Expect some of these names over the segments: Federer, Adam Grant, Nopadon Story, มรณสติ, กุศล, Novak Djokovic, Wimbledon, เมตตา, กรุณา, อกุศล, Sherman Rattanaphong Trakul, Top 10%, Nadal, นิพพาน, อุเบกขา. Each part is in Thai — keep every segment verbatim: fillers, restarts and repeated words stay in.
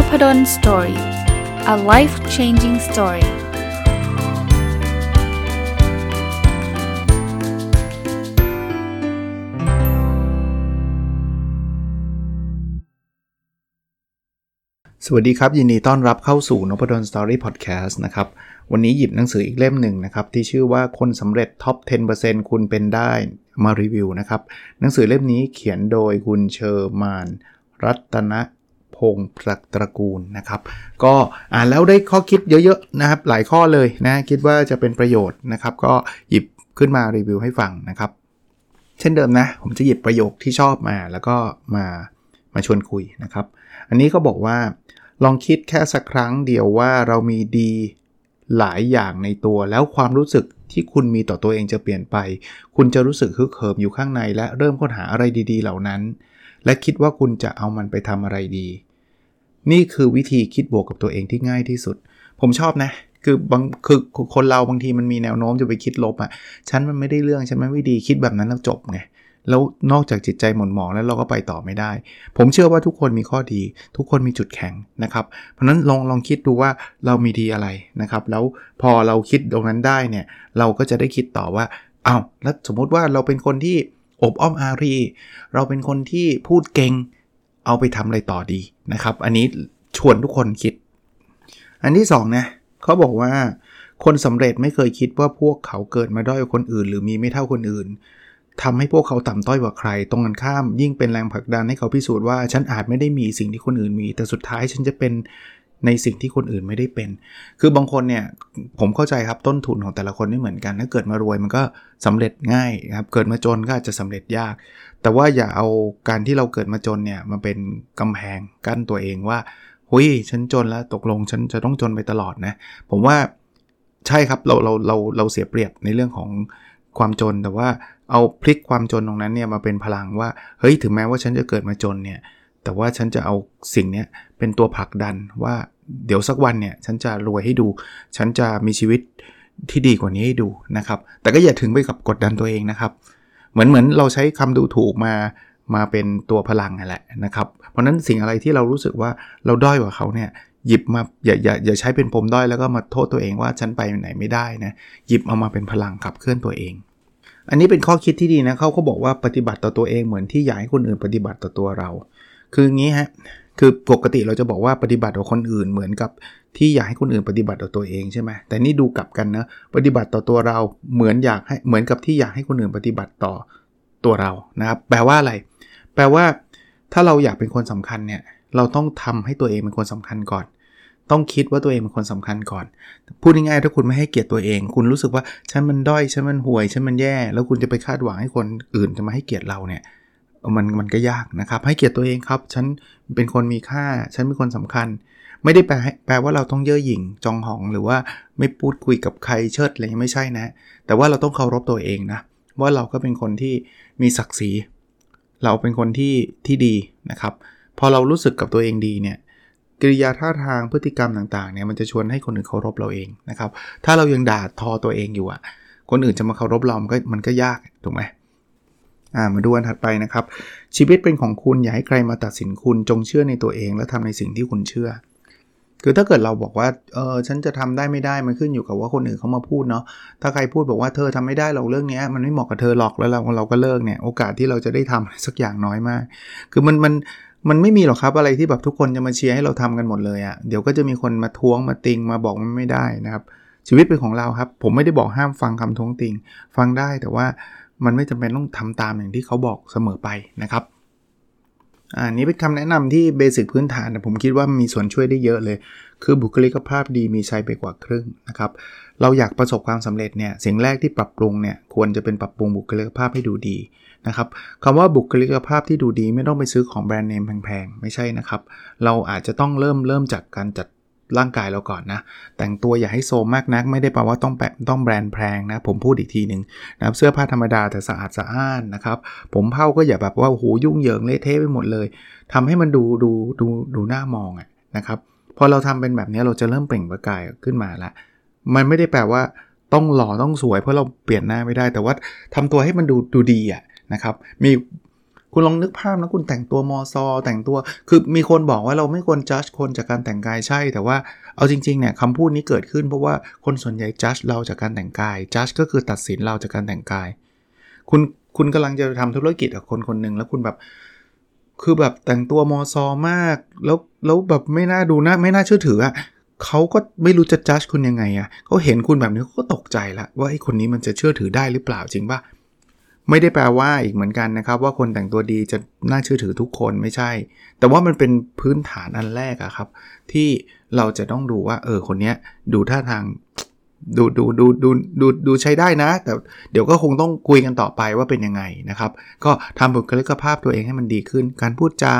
Nopadon Story. A life-changing story.สวัสดีครับยินดีต้อนรับเข้าสู่ Nopadon Story Podcast นะครับวันนี้หยิบหนังสืออีกเล่มหนึ่งนะครับที่ชื่อว่าคนสำเร็จ Top สิบเปอร์เซ็นต์ คุณเป็นได้มารีวิวนะครับหนังสือเล่มนี้เขียนโดยคุณเชอร์มานรัตนพงศ์ตระกูลนะครับก็อ่านแล้วได้ข้อคิดเยอะๆนะครับหลายข้อเลยนะคิดว่าจะเป็นประโยชน์นะครับก็หยิบขึ้นมารีวิวให้ฟังนะครับเช่นเดิมนะผมจะหยิบประโยคที่ชอบมาแล้วก็มามาชวนคุยนะครับอันนี้ก็บอกว่าลองคิดแค่สักครั้งเดียวว่าเรามีดีหลายอย่างในตัวแล้วความรู้สึกที่คุณมีต่อตัวเองจะเปลี่ยนไปคุณจะรู้สึกฮึกเหิมอยู่ข้างในและเริ่มค้นหาอะไรดีๆเหล่านั้นและคิดว่าคุณจะเอามันไปทำอะไรดีนี่คือวิธีคิดบวกกับตัวเองที่ง่ายที่สุดผมชอบนะคือบางคือคนเราบางทีมันมีแนวโน้มจะไปคิดลบอ่ะฉันมันไม่ได้เรื่องฉันมันไม่ดีคิดแบบนั้นแล้วจบไงแล้วนอกจากจิตใจหม่นหมองแล้วเราก็ไปต่อไม่ได้ผมเชื่อว่าทุกคนมีข้อดีทุกคนมีจุดแข็งนะครับเพราะฉะนั้นลองลองคิดดูว่าเรามีดีอะไรนะครับแล้วพอเราคิดตรงนั้นได้เนี่ยเราก็จะได้คิดต่อว่าอ้าวแล้วสมมติว่าเราเป็นคนที่อบอ้อมอารีเราเป็นคนที่พูดเก่งเอาไปทำอะไรต่อดีนะครับอันนี้ชวนทุกคนคิดอันที่สองนะเขาบอกว่าคนสำเร็จไม่เคยคิดว่าพวกเขาเกิดมาด้อยกว่าคนอื่นหรือมีไม่เท่าคนอื่นทำให้พวกเขาต่ำต้อยกว่าใครตรงกันข้ามยิ่งเป็นแรงผลักดันให้เขาพิสูจน์ว่าฉันอาจไม่ได้มีสิ่งที่คนอื่นมีแต่สุดท้ายฉันจะเป็นในสิ่งที่คนอื่นไม่ได้เป็นคือบางคนเนี่ยผมเข้าใจครับต้นทุนของแต่ละคนไม่เหมือนกันถ้าเกิดมารวยมันก็สำเร็จง่ายครับเกิดมาจนก็อาจจะสำเร็จยากแต่ว่าอย่าเอาการที่เราเกิดมาจนเนี่ยมันเป็นกำแพงกั้นตัวเองว่าหุยฉันจนแล้วตกลงฉันจะต้องจนไปตลอดนะผมว่าใช่ครับเราเราเราเราเสียเปรียบในเรื่องของความจนแต่ว่าเอาพลิกความจนตรงนั้นเนี่ยมาเป็นพลังว่าเฮ้ยถึงแม้ว่าฉันจะเกิดมาจนเนี่ยแต่ว่าฉันจะเอาสิ่งนี้เป็นตัวผลักดันว่าเดี๋ยวสักวันเนี่ยฉันจะรวยให้ดูฉันจะมีชีวิตที่ดีกว่านี้ให้ดูนะครับแต่ก็อย่าถึงไปกับกดดันตัวเองนะครับเหมือนเหมือนเราใช้คำดูถูกมามาเป็นตัวพลังนั่นแหละนะครับเพราะนั้นสิ่งอะไรที่เรารู้สึกว่าเราด้อยกว่าเขาเนี่ยหยิบมาอย่าอย่าอย่าใช้เป็นปมด้อยแล้วก็มาโทษตัวเองว่าฉันไปไหนไม่ได้นะหยิบเอามาเป็นพลังขับเคลื่อนตัวเองอันนี้เป็นข้อคิดที่ดีนะเขาก็บอกว่าปฏิบัติต่อตัวเองเหมือนที่อยากให้คนอื่นปฏิบัติต่อตัวเราคืองี้ฮะคือปกติเราจะบอกว่าปฏิบัติต่อคนอื่นเหมือนกับที่อยากให้คนอื่นปฏิบัติต่อตัวเองใช่ไหมแต่นี่ดูกลับกันนะปฏิบัติต่อตัวเราเหมือนอยากให้เหมือนกับที่อยากให้คนอื่นปฏิบัติต่อตัวเรานะครับแปลว่าอะไรแปลว่าถ้าเราอยากเป็นคนสำคัญเนี่ยเราต้องทำให้ตัวเองเป็นคนสำคัญก่อนต้องคิดว่าตัวเองเป็นคนสำคัญก่อนพูดง่ายๆถ้าคุณไม่ให้เกียรติตัวเองคุณรู้สึกว่าฉันมันด้อยฉันมันห่วยฉันมันแย่แล้วคุณจะไปคาดหวังให้คนอื่นจะมาให้เกียรติเราเนี่ยมันมันก็ยากนะครับให้เกียรติตัวเองครับฉันเป็นคนมีค่าฉันเป็นคนสำคัญไม่ได้แปลแปลว่าเราต้องเย่อหยิ่งจองหองหรือว่าไม่พูดคุยกับใครเชิดอะไรยังไม่ใช่นะแต่ว่าเราต้องเคารพตัวเองนะว่าเราก็เป็นคนที่มีศักดิ์ศรีเราเป็นคนที่ที่ดีนะครับพอเรารู้สึกกับตัวเองดีเนี่ยกิริยาท่าทางพฤติกรรมต่างๆเนี่ยมันจะชวนให้คนอื่นเคารพเราเองนะครับถ้าเรายังด่าทอตัวเองอยู่อ่ะคนอื่นจะมาเคารพเรามันก็มันก็ยากถูกไหมอ่ามาดูอันถัดไปนะครับชีวิตเป็นของคุณอย่าให้ใครมาตัดสินคุณจงเชื่อในตัวเองและทำในสิ่งที่คุณเชื่อคือถ้าเกิดเราบอกว่าเออฉันจะทำได้ไม่ได้มันขึ้นอยู่กับว่าคนอื่นเขามาพูดเนาะถ้าใครพูดบอกว่าเธอทำไม่ได้เราเรื่องนี้มันไม่เหมาะกับเธอหรอกแล้วเราเราก็เลิกเนี่ยโอกาสที่เราจะได้ทำสักอย่างน้อยมากคือมันมันมันไม่มีหรอกครับอะไรที่แบบทุกคนจะมาเชียร์ให้เราทำกันหมดเลยอ่ะเดี๋ยวก็จะมีคนมาท้วงมาติงมาบอกมันไม่ได้นะครับชีวิตเป็นของเราครับผมไม่ได้บอกห้ามฟังคำท้วงติงฟังได้แต่ว่ามันไม่จำเป็นต้องทำตามอย่างที่เขาบอกเสมอไปนะครับอันนี้เป็นคำแนะนำที่เบสิกพื้นฐานแต่ผมคิดว่ามีส่วนช่วยได้เยอะเลยคือบุคลิกภาพดีมีชัยไปกว่าครึ่งนะครับเราอยากประสบความสำเร็จเนี่ยสิ่งแรกที่ปรับปรุงเนี่ยควรจะเป็นปรับปรุงบุคลิกภาพให้ดูดีนะครับคำว่าบุคลิกภาพที่ดูดีไม่ต้องไปซื้อของแบรนด์เนมแพงๆไม่ใช่นะครับเราอาจจะต้องเริ่มเริ่มจากการจัดร่างกายเราก่อนนะแต่งตัวอย่าให้โซมมากนักไม่ได้แปลว่าต้องแปะต้องแบรนด์แพงนะผมพูดอีกทีนึงนะครับเสื้อผ้าธรรมดาแต่สะอาดสะอ้านนะครับผมเผ้าก็อย่าแบบว่าโอ้โหยุ่งเหยิงเละเทะไปหมดเลยทำให้มันดูดูดูดูน่ามองอะนะครับพอเราทำเป็นแบบนี้เราจะเริ่มเปล่งประกายขึ้นมาละมันไม่ได้แปลว่าต้องหล่อต้องสวยเพราะเราเปลี่ยนหน้าไม่ได้แต่ว่าทำตัวให้มันดูดูดีอะนะครับมี คุณลองนึกภาพนะคุณแต่งตัวมอซอแต่งตัวคือมีคนบอกว่าเราไม่ควรจัดคนจากการแต่งกายใช่แต่ว่าเอาจริงๆเนี่ยคำพูดนี้เกิดขึ้นเพราะว่าคนส่วนใหญ่จัดเราจากการแต่งกายจัดก็คือตัดสินเราจากการแต่งกายคุณคุณกำลังจะทำธุรกิจกับคนคนนึงแล้วคุณแบบคือแบบแต่งตัวมอซอมากแล้วแล้วแบบไม่น่าดูนะไม่น่าเชื่อถืออ่ะเขาก็ไม่รู้จะจัดคุณยังไงอ่ะเขาเห็นคุณแบบนี้เขาก็ตกใจละว่าไอ้คนนี้มันจะเชื่อถือได้หรือเปล่าจริงป่ะไม่ได้แปลว่าอีกเหมือนกันนะครับว่าคนแต่งตัวดีจะน่าเชื่อถือทุกคนไม่ใช่แต่ว่ามันเป็นพื้นฐานอันแรกอะครับที่เราจะต้องดูว่าเออคนเนี้ยดูท่าทางดูดูดูดูดูดูใช้ได้นะแต่เดี๋ยวก็คงต้องคุยกันต่อไปว่าเป็นยังไงนะครับก็ทำบุคลิกภาพตัวเองให้มันดีขึ้นการพูดจา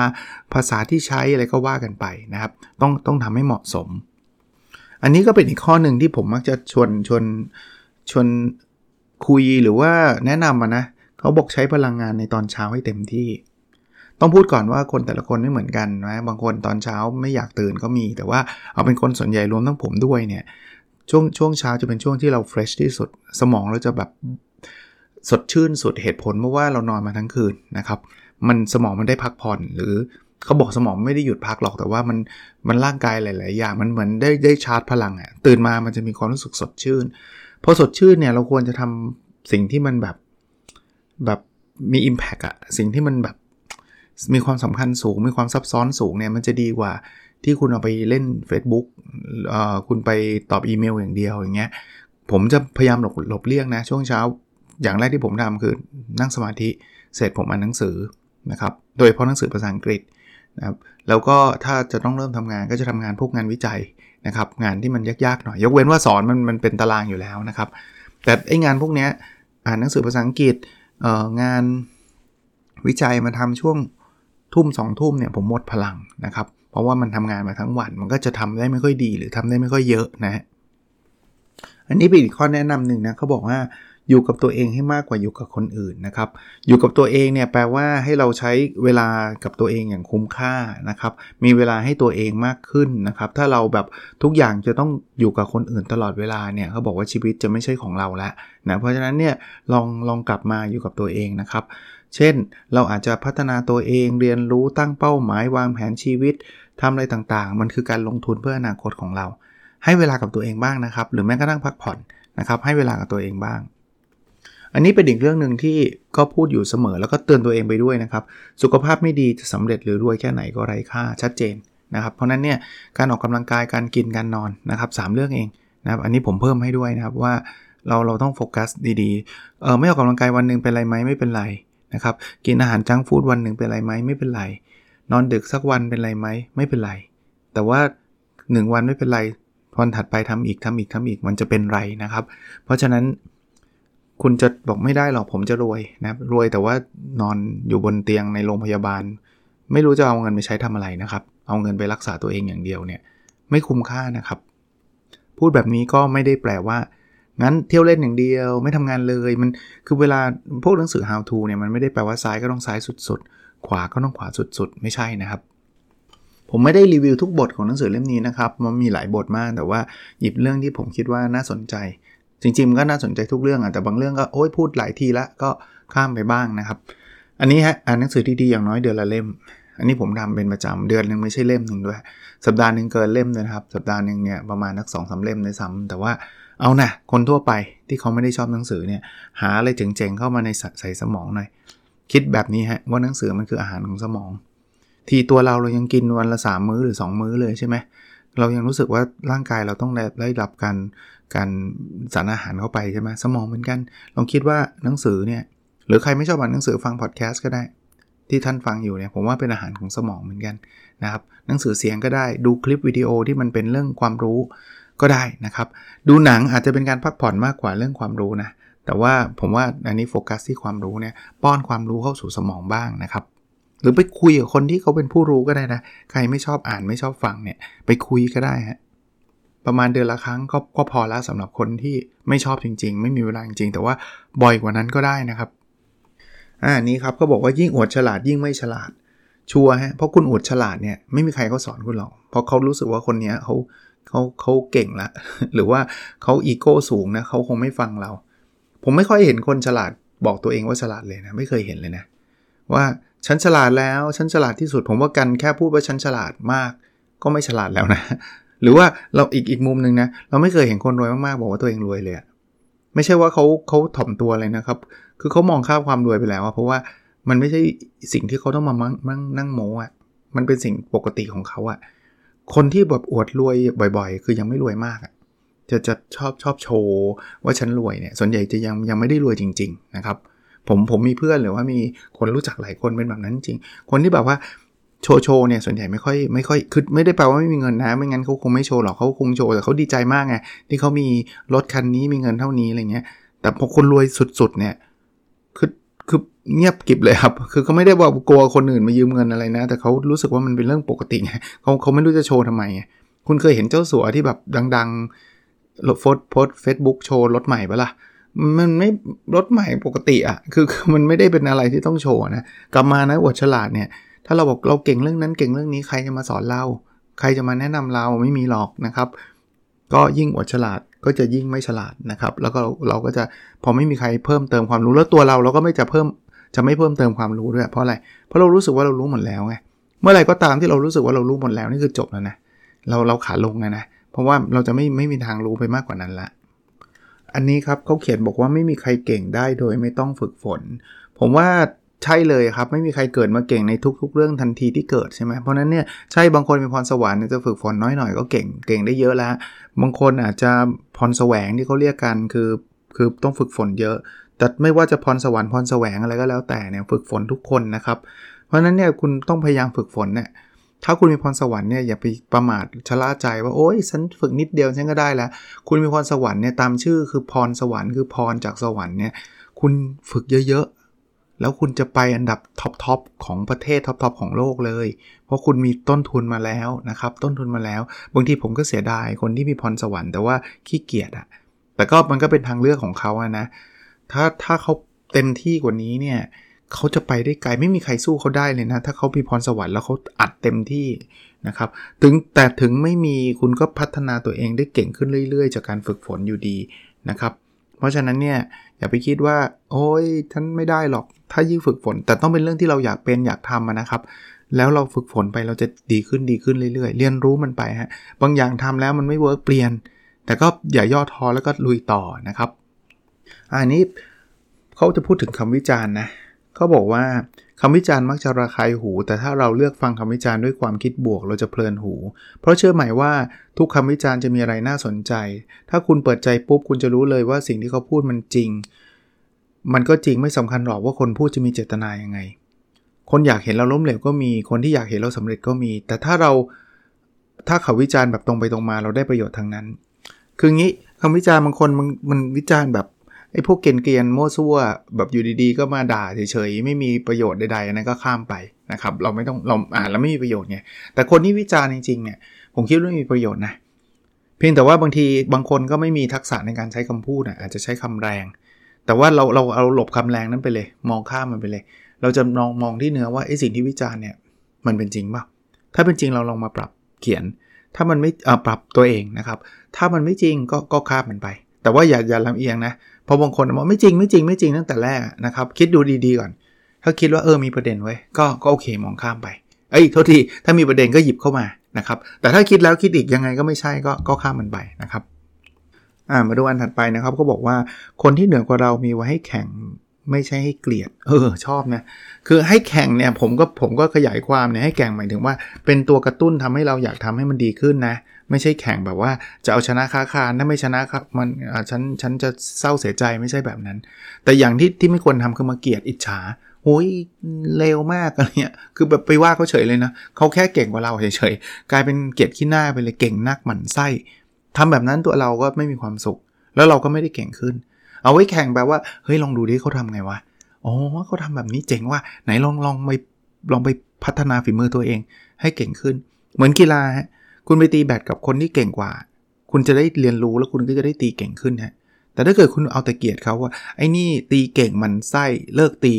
ภาษาที่ใช้อะไรก็ว่ากันไปนะครับต้องต้องทำให้เหมาะสมอันนี้ก็เป็นอีกข้อหนึ่งที่ผมมักจะชวนชวนชวนคุยหรือว่าแนะนำมานะเขาบอกใช้พลังงานในตอนเช้าให้เต็มที่ต้องพูดก่อนว่าคนแต่ละคนไม่เหมือนกันนะบางคนตอนเช้าไม่อยากตื่นก็มีแต่ว่าเอาเป็นคนส่วนใหญ่รวมทั้งผมด้วยเนี่ยช่วงช่วงเช้าจะเป็นช่วงที่เราเฟรชที่สุดสมองเราจะแบบสดชื่นสุดเหตุผลเพราะว่าเรานอนมาทั้งคืนนะครับมันสมองมันได้พักผ่อนหรือเขาบอกสมองไม่ได้หยุดพักหรอกแต่ว่ามันมันร่างกายหลายๆอย่างมันเหมือนได้ได้ชาร์จพลังอ่ะตื่นมามันจะมีความรู้สึกสดชื่นพอสดชื่นเนี่ยเราควรจะทำสิ่งที่มันแบบแบบมี impact อ่ะสิ่งที่มันแบบมีความสำคัญสูงมีความซับซ้อนสูงเนี่ยมันจะดีกว่าที่คุณเอาไปเล่น Facebook เอ่อคุณไปตอบอีเมลอย่างเดียวอย่างเงี้ยผมจะพยายามหลบหลบเลี่ยงนะช่วงเช้าอย่างแรกที่ผมทำคือนั่งสมาธิเสร็จผมอ่านหนังสือนะครับโดยเฉพาะหนังสือภาษาอังกฤษนะครับแล้วก็ถ้าจะต้องเริ่มทำงานก็จะทำงานพวกงานวิจัยนะครับงานที่มันยากๆหน่อยยกเว้นว่าสอนมันมันเป็นตารางอยู่แล้วนะครับแต่ไอ้งานพวกเนี้ยอ่านหนังสือภาษาอังกฤษเอ่องานวิจัยมาทำช่วงทุ่มสองทุ่มเนี่ยผมหมดพลังนะครับเพราะว่ามันทำงานมาทั้งวันมันก็จะทำได้ไม่ค่อยดีหรือทำได้ไม่ค่อยเยอะนะอันนี้เป็นอีกข้อแนะนำหนึ่งนะเขาบอกว่าอยู่กับตัวเองให้มากกว่าอยู่กับคนอื่นนะครับอยู่กับตัวเองเนี่ยแปลว่าให้เราใช้เวลากับตัวเองอย่างคุ้มค่านะครับมีเวลาให้ตัวเองมากขึ้นนะครับถ้าเราแบบทุกอย่างจะต้องอยู่กับคนอื่นตลอดเวลาเนี่ยเขาบอกว่าชีวิตจะไม่ใช่ของเราละนะเพราะฉะนั้นเนี่ยลองลองกลับมาอยู่กับตัวเองนะครับเช่นเราอาจจะพัฒนาตัวเองเรียนรู้ตั้งเป้าหมายวางแผนชีวิตทำอะไรต่างๆมันคือการลงทุนเพื่ออนาคตของเราให้เวลากับตัวเองบ้างนะครับหรือแม้กระทั่งพักผ่อนนะครับให้เวลากับตัวเองบ้างอันนี้เป็นอีกเรื่องนึงที่ก็พูดอยู่เสมอแล้วก็เตือนตัวเองไปด้วยนะครับสุขภาพไม่ดีจะสำเร็จหรือรวยแค่ไหนก็ไร้ค่าชัดเจนนะครับเพราะนั้นเนี่ยการออกกำลังกายการกินการนอนนะครับสามเรื่องเองนะครับอันนี้ผมเพิ่มให้ด้วยนะครับว่าเราเราต้องโฟกัสดีๆเออไม่ออกกำลังกายวันนึงเป็นไรไหมไม่เป็นไรนะครับกินอาหารจังก์ฟู้ดวันนึงเป็นไรไหมไม่เป็นไรนอนดึกสักวันเป็นไรไหมไม่เป็นไรแต่ว่าหนึ่งวันไม่เป็นไรวันถัดไปทำอีกทำอีกทำอีกมันจะเป็นไรนะครับเพราะฉะนั้นคุณจะบอกไม่ได้หรอกผมจะรวยนะครับรวยแต่ว่านอนอยู่บนเตียงในโรงพยาบาลไม่รู้จะเอาเงินไปใช้ทำอะไรนะครับเอาเงินไปรักษาตัวเองอย่างเดียวเนี่ยไม่คุ้มค่านะครับพูดแบบนี้ก็ไม่ได้แปลว่างั้นเที่ยวเล่นอย่างเดียวไม่ทำงานเลยมันคือเวลาพวกหนังสือ how to เนี่ยมันไม่ได้แปลว่าซ้ายก็ต้องซ้ายสุดๆขวาก็ต้องขวาสุดๆไม่ใช่นะครับผมไม่ได้รีวิวทุกบทของหนังสือเล่มนี้นะครับมันมีหลายบทมากแต่ว่าหยิบเรื่องที่ผมคิดว่าน่าสนใจจริงๆมันก็น่าสนใจทุกเรื่องอ่ะแต่บางเรื่องก็โอ๊ยพูดหลายทีละก็ข้ามไปบ้างนะครับอันนี้ฮะอ่านหนังสือดีๆอย่างน้อยเดือนละเล่มอันนี้ผมทำเป็นประจำเดือนนึงไม่ใช่เล่มนึงด้วยสัปดาห์นึงเกินเล่มเลยนะครับสัปดาห์นึงเนี่ยประมาณนัก สองถึงสาม เล่มด้วยซ้ำแต่ว่าเอานะคนทั่วไปที่เขาไม่ได้ชอบหนังสือเนี่ยหาอะไรเจ๋งๆเข้ามาในใส่สมองหน่อยคิดแบบนี้ฮะว่าหนังสือมันคืออาหารของสมองที่ตัวเราเรายังกินวันละสามมื้อหรือสองมื้อเลยใช่ไหมเรายังรู้สึกว่าร่างกายเราต้องได้รับการการสารอาหารเข้าไปใช่ไหมสมองเหมือนกันลองคิดว่าหนังสือเนี่ยหรือใครไม่ชอบอ่านหนังสือฟังพอดแคสต์ก็ได้ที่ท่านฟังอยู่เนี่ยผมว่าเป็นอาหารของสมองเหมือนกันนะครับหนังสือเสียงก็ได้ดูคลิปวิดีโอที่มันเป็นเรื่องความรู้ก็ได้นะครับดูหนังอาจจะเป็นการพักผ่อนมากกว่าเรื่องความรู้นะแต่ว่าผมว่าอันนี้โฟกัสที่ความรู้เนี่ยป้อนความรู้เข้าสู่สมองบ้างนะครับหรือไปคุยกับคนที่เขาเป็นผู้รู้ก็ได้นะใครไม่ชอบอ่านไม่ชอบฟังเนี่ยไปคุยก็ได้ฮะประมาณเดือนละครั้งก็ก็พอแล้วสำหรับคนที่ไม่ชอบจริงๆไม่มีเวลาจริงๆแต่ว่าบ่อยกว่านั้นก็ได้นะครับอ่านี้ครับก็บอกว่ายิ่งอวดฉลาดยิ่งไม่ฉลาดชัวร์ฮะเพราะคุณอวดฉลาดเนี่ยไม่มีใครเขาสอนคุณหรอกเพราะเขารู้สึกว่าคนนี้เขาเขาเขาเก่งละหรือว่าเขาอีโก้สูงนะเขาคงไม่ฟังเราผมไม่ค่อยเห็นคนฉลาดบอกตัวเองว่าฉลาดเลยนะไม่เคยเห็นเลยนะ ว่าฉันฉลาดแล้วฉันฉลาดที่สุดผมว่ากันแค่พูดว่าฉันฉลาดมากก็ไม่ฉลาดแล้วนะหรือว่าเราอีกอีกมุมนึงนะเราไม่เคยเห็นคนรวยมากๆบอกว่าตัวเองรวยเลยไม่ใช่ว่าเขาเขาถ่อมตัวอะไรนะครับคือเขามองข้ามความรวยไปแล้วเพราะว่ามันไม่ใช่สิ่งที่เขาต้องมานั่งนั่งโม้อะมันเป็นสิ่งปกติของเขาอะคนที่แบบอวดรวยบ่อยๆคือยังไม่รวยมากอะจะจะชอบชอบโชว์ว่าฉันรวยเนี่ยส่วนใหญ่จะยังยังไม่ได้รวยจริงๆนะครับผมผมมีเพื่อนหรือว่ามีคนรู้จักหลายคนเป็นแบบนั้นจริงคนที่แบบว่าโชว์โชว์เนี่ยส่วนใหญ่ไม่ค่อยไม่ค่อยคือไม่ได้แปลว่าไม่มีเงินนะไม่งั้นเขาคงไม่โชว์หรอกเขาคงโชว์แต่เขาดีใจมากไงที่เขามีรถคันนี้มีเงินเท่านี้อะไรเงี้ยแต่พอคนรวยสุดๆเนี่ยคือคือเงียบกริบเลยครับคือเขาไม่ได้ว่ากลัวคนอื่นมายืมเงินอะไรนะแต่เขารู้สึกว่ามันเป็นเรื่องปกติไงเขาเขาไม่รู้จะโชว์ทำไมไงคุณเคยเห็นเจ้าสัวที่แบบดังๆลบโพสต์โพสต์เฟซบุ๊กโชว์รถใหม่ปะล่ะมันไม่รถใหม่ปกติอ่ะคือมันไม่ได้เป็นอะไรที่ต้องโชว์นะกลับมานะอวดฉลาดเนี่ยถ้าเราบอกเราเก่งเรื่องนั้นเก่งเรื่องนี้ใครจะมาสอนเราใครจะมาแนะนำเราไม่มีหรอกนะครับก็ยิ่งอวดฉลาดก็จะยิ่งไม่ฉลาดนะครับแล้วก็เราก็จะพอไม่มีใครเพิ่มเติมความรู้แล้วตัวเราเราก็ไม่จะเพิ่มจะไม่เพิ่มเติมความรู้ด้วยเพราะอะไรเพราะเรารู้สึกว่าเรารู้หมดแล้วไงเมื่อไหร่ก็ตามที่เรารู้สึกว่าเรารู้หมดแล้วนี่คือจบแล้วนะเราเราขาลงนะนะเพราะว่าเราจะไม่ไม่มีทางรู้ไปมากกว่านั้นละอันนี้ครับเขาเขียนบอกว่าไม่มีใครเก่งได้โดยไม่ต้องฝึกฝนผมว่าใช่เลยครับไม่มีใครเกิดมาเก่งในทุกๆเรื่องทันทีที่เกิดใช่ไหมเพราะนั้นเนี่ยใช่บางคนมีพรสวรรค์จะฝึกฝนน้อยหน่อยก็เก่งเก่งได้เยอะแล้วบางคนอาจจะพรแสวงที่เขาเรียกกันคือคือต้องฝึกฝนเยอะแต่ไม่ว่าจะพรสวรรค์พรแสวงอะไรก็แล้วแต่เนี่ยฝึกฝนทุกคนนะครับเพราะนั้นเนี่ยคุณต้องพยายามฝึกฝนเนี่ยถ้าคุณมีพรสวรรค์เนี่ยอย่าไปประมาทชะล่าใจว่าโอ๊ยฉันฝึกนิดเดียวฉันก็ได้แล้วคุณมีพรสวรรค์เนี่ยตามชื่อคือพรสวรรค์คือพรจากสวรรค์เนี่ยคุณฝึกเยอะๆแล้วคุณจะไปอันดับท็อปๆของประเทศท็อปๆของโลกเลยเพราะคุณมีต้นทุนมาแล้วนะครับต้นทุนมาแล้วบางทีผมก็เสียดายคนที่มีพรสวรรค์แต่ว่าขี้เกียจอ่ะแต่ก็มันก็เป็นทางเลือกของเขาอะนะถ้าถ้าเขาเต็มที่กว่านี้เนี่ยเขาจะไปได้ไกลไม่มีใครสู้เขาได้เลยนะถ้าเขามีพรสวรรค์แล้วเขาอัดเต็มที่นะครับถึงแต่ถึงไม่มีคุณก็พัฒนาตัวเองได้เก่งขึ้นเรื่อยๆจากการฝึกฝนอยู่ดีนะครับเพราะฉะนั้นเนี่ยอย่าไปคิดว่าโอ๊ยฉันไม่ได้หรอกถ้ายิ่งฝึกฝนแต่ต้องเป็นเรื่องที่เราอยากเป็นอยากทำนะครับแล้วเราฝึกฝนไปเราจะดีขึ้นดีขึ้นเรื่อยๆเรียนรู้มันไปฮะบางอย่างทำแล้วมันไม่เวิร์กเปลี่ยนแต่ก็อย่าย่อท้อแล้วก็ลุยต่อนะครับอันนี้เขาจะพูดถึงคำวิจารณ์นะเขาบอกว่าคำวิจารณ์มักจะระคายหูแต่ถ้าเราเลือกฟังคำวิจารณ์ด้วยความคิดบวกเราจะเพลินหูเพราะเชื่อไหมว่าทุกคำวิจารณ์จะมีอะไรน่าสนใจถ้าคุณเปิดใจปุ๊บคุณจะรู้เลยว่าสิ่งที่เขาพูดมันจริงมันก็จริงไม่สำคัญหรอกว่าคนพูดจะมีเจตนายังไงคนอยากเห็นเราล้มเหลวก็มีคนที่อยากเห็นเราสำเร็จก็มีแต่ถ้าเราถ้าเขาวิจารณ์แบบตรงไปตรงมาเราได้ประโยชน์ทางนั้นคืองี้คำวิจารณ์บางคนมันมันวิจารณ์แบบไอ้พวกเกลียนๆโม้ซั่วแบบอยู่ดีๆก็มาด่าเฉยๆไม่มีประโยชน์ใดๆนั้นก็ข้ามไปนะครับเราไม่ต้องเราอ่านแล้วไม่มีประโยชน์ไงแต่คนที่วิจารณ์จริงๆเนี่ยผมคิดว่ามีประโยชน์นะเพียงแต่ว่าบางทีบางคนก็ไม่มีทักษะในการใช้คำพูดอ่ะอาจจะใช้คำแรงแต่ว่าเราเราเอาหลบคำแรงนั้นไปเลยมองข้ามมันไปเลยเราจะมองมองที่เนื้อว่าไอ้สิ่งที่วิจารณ์เนี่ยมันเป็นจริงป่ะถ้าเป็นจริงเราลองมาปรับเขียนถ้ามันไม่เอ่อปรับตัวเองนะครับถ้ามันไม่จริงก็ก็ข้ามมันไปแต่ว่าอย่าอย่าลำเอียงนะเพราะบางคนบอกไม่จริงไม่จริงไม่จริงตั้งแต่แรกนะครับคิดดูดีๆก่อนถ้าคิดว่าเออมีประเด็นไว้ก็ก็โอเคมองข้ามไปเอ้ยโทษทีถ้ามีประเด็นก็หยิบเข้ามานะครับแต่ถ้าคิดแล้วคิดอีกยังไงก็ไม่ใช่ก็ก็ข้ามมันไปนะครับอ่ามาดูอันถัดไปนะครับก็บอกว่าคนที่เหนือกว่าเรามีไว้ให้แข่งไม่ใช่ให้เกลียดเออชอบนะคือให้แข่งเนี่ยผมก็ผมก็ขยายความเนี่ยให้แข่งหมายถึงว่าเป็นตัวกระตุ้นทำให้เราอยากทำให้มันดีขึ้นนะไม่ใช่แข่งแบบว่าจะเอาชนะค้าคานถ้าไม่ชนะมันฉันฉันจะเศร้าเสียใจไม่ใช่แบบนั้นแต่อย่างที่ที่ไม่ควรทำคือมาเกลียดอิจฉาโอ้ยเลวมากอะไรเงี้ยคือแบบไปว่าเขาเฉยเลยนะเขาแค่เก่งกว่าเราเฉยๆกลายเป็นเกลียดขี้หน้าไปเลยเก่งนักหมั่นไส้ทำแบบนั้นตัวเราก็ไม่มีความสุขแล้วเราก็ไม่ได้เก่งขึ้นเอาไว้แข่งแบบว่าเฮ้ยลองดูดิเขาทำไงวะอ๋อเขาทำแบบนี้เจ๋งว่ะไหนลองลองไปลองไปพัฒนาฝีมือตัวเองให้เก่งขึ้นเหมือนกีฬาฮะคุณไปตีแบดกับคนที่เก่งกว่าคุณจะได้เรียนรู้แล้วคุณก็จะได้ตีเก่งขึ้นฮะแต่ถ้าเกิดคุณเอาแต่เกียรติเขาว่าไอ้นี่ตีเก่งมันไส้เลิกตี